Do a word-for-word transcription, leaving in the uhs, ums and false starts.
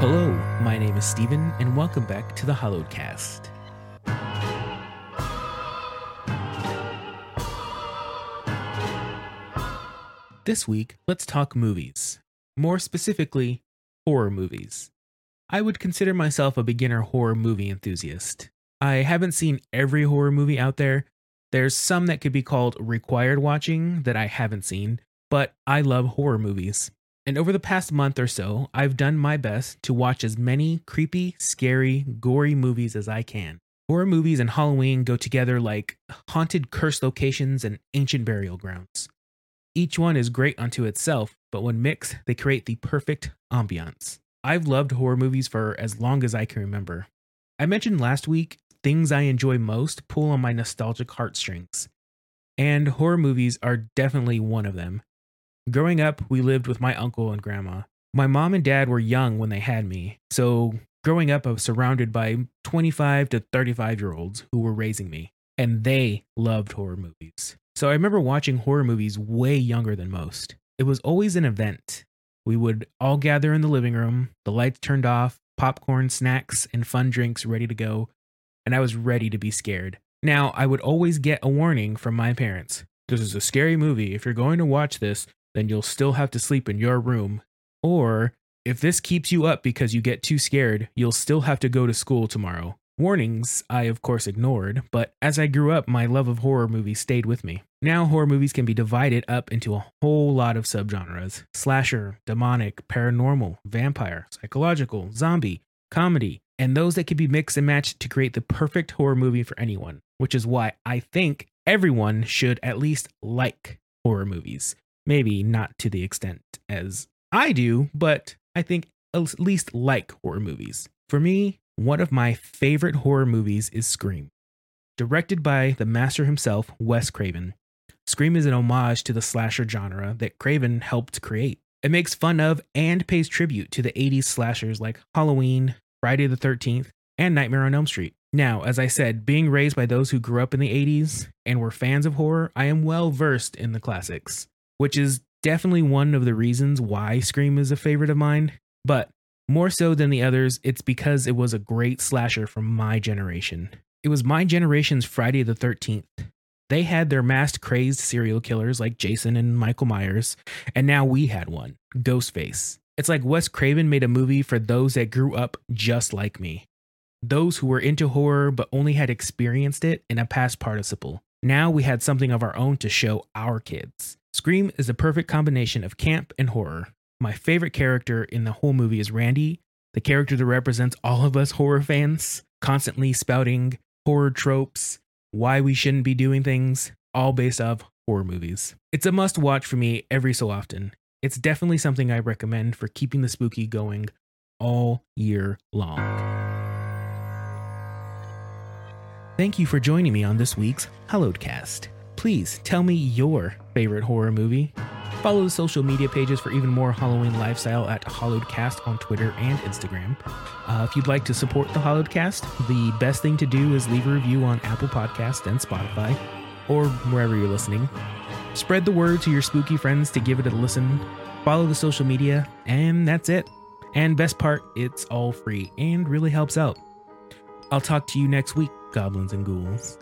Hello, my name is Steven, and welcome back to The Hallowed Cast. This week, let's talk movies. More specifically, horror movies. I would consider myself a beginner horror movie enthusiast. I haven't seen every horror movie out there. There's some that could be called required watching that I haven't seen, but I love horror movies. And over the past month or so, I've done my best to watch as many creepy, scary, gory movies as I can. Horror movies and Halloween go together like haunted cursed locations and ancient burial grounds. Each one is great unto itself, but when mixed, they create the perfect ambiance. I've loved horror movies for as long as I can remember. I mentioned last week, things I enjoy most pull on my nostalgic heartstrings. And horror movies are definitely one of them. Growing up, we lived with my uncle and grandma. My mom and dad were young when they had me, so growing up I was surrounded by twenty-five to thirty-five year olds who were raising me, and they loved horror movies. So I remember watching horror movies way younger than most. It was always an event. We would all gather in the living room, the lights turned off, popcorn, snacks, and fun drinks ready to go, and I was ready to be scared. Now, I would always get a warning from my parents. This is a scary movie. If you're going to watch this, then you'll still have to sleep in your room. Or, if this keeps you up because you get too scared, you'll still have to go to school tomorrow. Warnings, I of course ignored, but as I grew up, my love of horror movies stayed with me. Now, horror movies can be divided up into a whole lot of subgenres. Slasher, demonic, paranormal, vampire, psychological, zombie, comedy, and those that can be mixed and matched to create the perfect horror movie for anyone, which is why I think everyone should at least like horror movies. Maybe not to the extent as I do, but I think at least like horror movies. For me, one of my favorite horror movies is Scream. Directed by the master himself, Wes Craven, Scream is an homage to the slasher genre that Craven helped create. It makes fun of and pays tribute to the eighties slashers like Halloween, Friday the thirteenth, and Nightmare on Elm Street. Now, as I said, being raised by those who grew up in the eighties and were fans of horror, I am well versed in the classics, which is definitely one of the reasons why Scream is a favorite of mine. But more so than the others, it's because it was a great slasher from my generation. It was my generation's Friday the thirteenth. They had their masked crazed serial killers like Jason and Michael Myers, and now we had one, Ghostface. It's like Wes Craven made a movie for those that grew up just like me. Those who were into horror but only had experienced it in a past participle. Now we had something of our own to show our kids. Scream is the perfect combination of camp and horror. My favorite character in the whole movie is Randy, the character that represents all of us horror fans, constantly spouting horror tropes, why we shouldn't be doing things, all based off horror movies. It's a must-watch for me every so often. It's definitely something I recommend for keeping the spooky going all year long. Thank you for joining me on this week's Hallowed Cast. Please tell me your favorite horror movie. Follow the social media pages for even more Halloween lifestyle at Hallowed Cast on Twitter and Instagram. Uh, if you'd like to support the Hallowed Cast, the best thing to do is leave a review on Apple Podcasts and Spotify, or wherever you're listening. Spread the word to your spooky friends to give it a listen. Follow the social media, and that's it. And best part, it's all free and really helps out. I'll talk to you next week, goblins and ghouls.